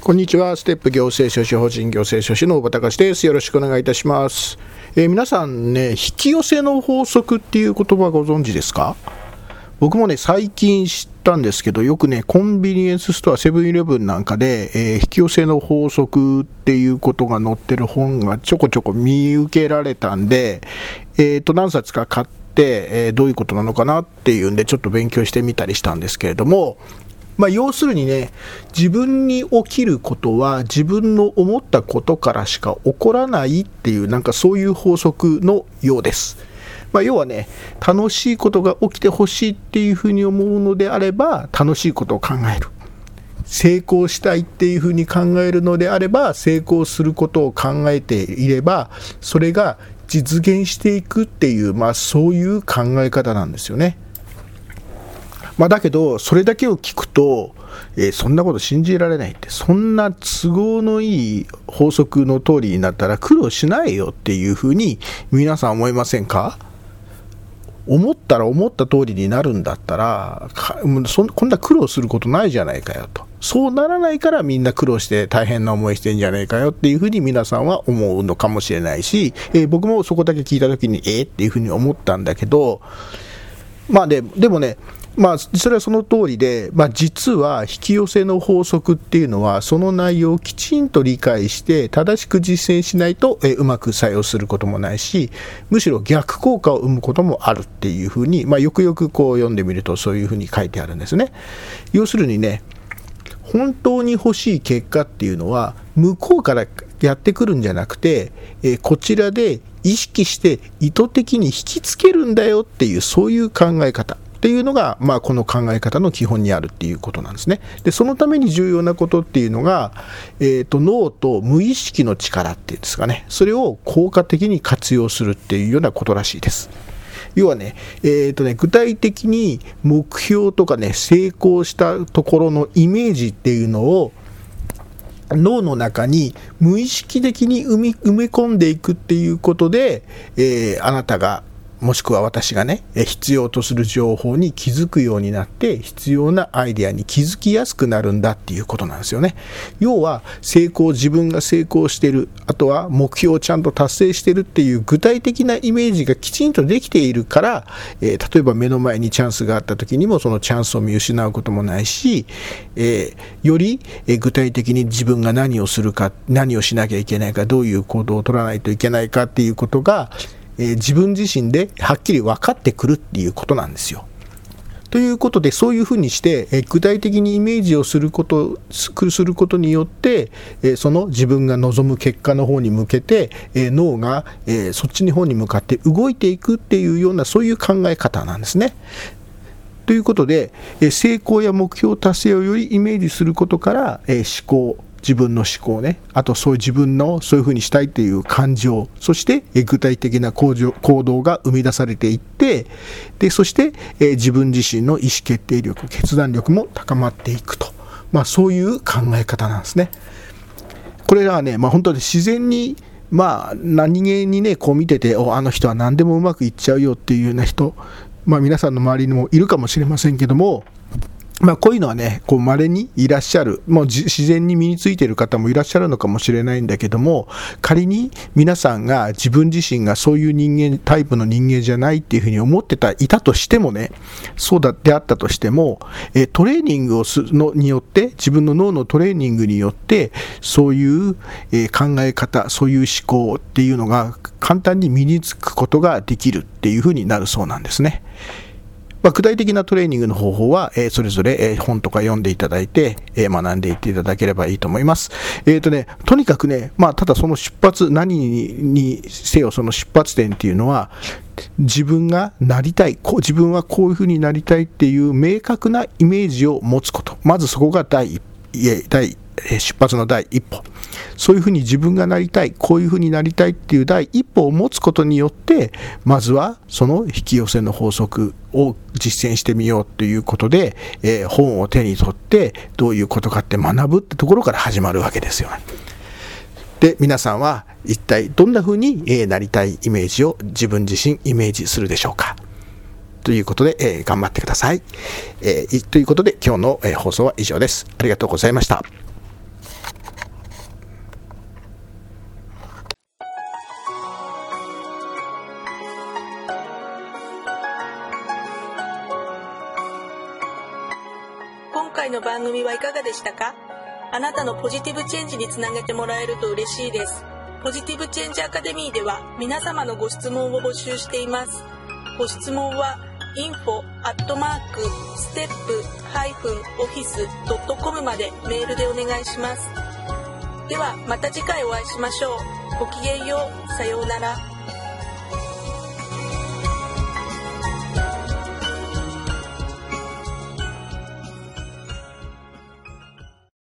こんにちは。ステップ行政書士法人行政書士の大場隆史です。よろしくお願いいたします。皆さんね、引き寄せの法則っていう言葉ご存知ですか？僕もね、最近知ったんですけど、よくね、コンビニエンスストア、セブンイレブンなんかで、引き寄せの法則っていうことが載ってる本がちょこちょこ見受けられたんで、何冊か買って、どういうことなのかなっていうんで、ちょっと勉強してみたりしたんですけれども、要するにね、自分に起きることは自分の思ったことからしか起こらないっていう、なんかそういう法則のようです。要はね、楽しいことが起きてほしいっていうふうに思うのであれば、楽しいことを考える。成功したいっていうふうに考えるのであれば、成功することを考えていれば、それが実現していくっていう、そういう考え方なんですよね。だけどそれだけを聞くと、そんなこと信じられないって、そんな都合のいい法則の通りになったら苦労しないよっていうふうに皆さん思いませんか？思ったら思った通りになるんだったら、こんな苦労することないじゃないかよと。そうならないからみんな苦労して大変な思いしてんじゃないかよっていうふうに皆さんは思うのかもしれないし、僕もそこだけ聞いた時にっていうふうに思ったんだけど、でもね、それはその通りで、実は引き寄せの法則っていうのは、その内容をきちんと理解して正しく実践しないと、うまく作用することもないし、むしろ逆効果を生むこともあるっていうふうに、よくよくこう読んでみるとそういうふうに書いてあるんですね。要するにね、本当に欲しい結果っていうのは向こうからやってくるんじゃなくて、こちらで意識して意図的に引きつけるんだよっていう、そういう考え方っていうのが、この考え方の基本にあるっていうことなんですね。で、そのために重要なことっていうのが、脳と無意識の力っていうんですかね、それを効果的に活用するっていうようなことらしいです。要はね、具体的に目標とかね、成功したところのイメージっていうのを脳の中に無意識的に埋め込んでいくっていうことで、あなたがもしくは私がね、必要とする情報に気づくようになって、必要なアイデアに気づきやすくなるんだっていうことなんですよね。要は自分が成功している、あとは目標をちゃんと達成しているっていう具体的なイメージがきちんとできているから、例えば目の前にチャンスがあった時にもそのチャンスを見失うこともないし、より具体的に自分が何をするか、何をしなきゃいけないか、どういう行動を取らないといけないかっていうことが自分自身ではっきり分かってくるっていうことなんですよ。ということで、そういうふうにして具体的にイメージをすることによって、その自分が望む結果の方に向けて脳がそっちの方に向かって動いていくっていうような、そういう考え方なんですね。ということで、成功や目標達成をよりイメージすることから、自分の思考ね、あと自分のそういうふうにしたいっていう感情、そして具体的な行動が生み出されていって、でそして自分自身の意思決定力、決断力も高まっていくと、そういう考え方なんですね。これらはね、本当に自然に、何気にね、こう見てて、あの人は何でもうまくいっちゃうよっていうような人、皆さんの周りにもいるかもしれませんけども、まあ、こういうのはね、こう稀にいらっしゃる、もう自然に身についている方もいらっしゃるのかもしれないんだけども、仮に皆さんが自分自身がそういう人間タイプの人間じゃないっていうふうに思っていたとしてもね、そうであったとしても、トレーニングをによって、自分の脳のトレーニングによって、そういう考え方、そういう思考っていうのが簡単に身につくことができるっていうふうになるそうなんですね。まあ、具体的なトレーニングの方法は、それぞれ、本とか読んでいただいて、学んでいっていただければいいと思います。とにかくね、まあ、ただその出発、何にせよその出発点っていうのは、自分がなりたい、自分はこういうふうになりたいっていう明確なイメージを持つこと。まずそこが出発の第一歩。そういうふうに自分がなりたい、こういうふうになりたいっていう第一歩を持つことによって、まずはその引き寄せの法則を実践してみようということで、本を手に取ってどういうことかって学ぶってところから始まるわけですよね。で、皆さんは一体どんなふうになりたいイメージを自分自身イメージするでしょうか。ということで、頑張ってください。ということで、今日の放送は以上です。ありがとうございました。今回の番組はいかがでしたか？あなたのポジティブチェンジにつなげてもらえると嬉しいです。ポジティブチェンジアカデミーでは皆様のご質問を募集しています。ご質問は info@step-office.com までメールでお願いします。ではまた次回お会いしましょう。ごきげんよう。さようなら。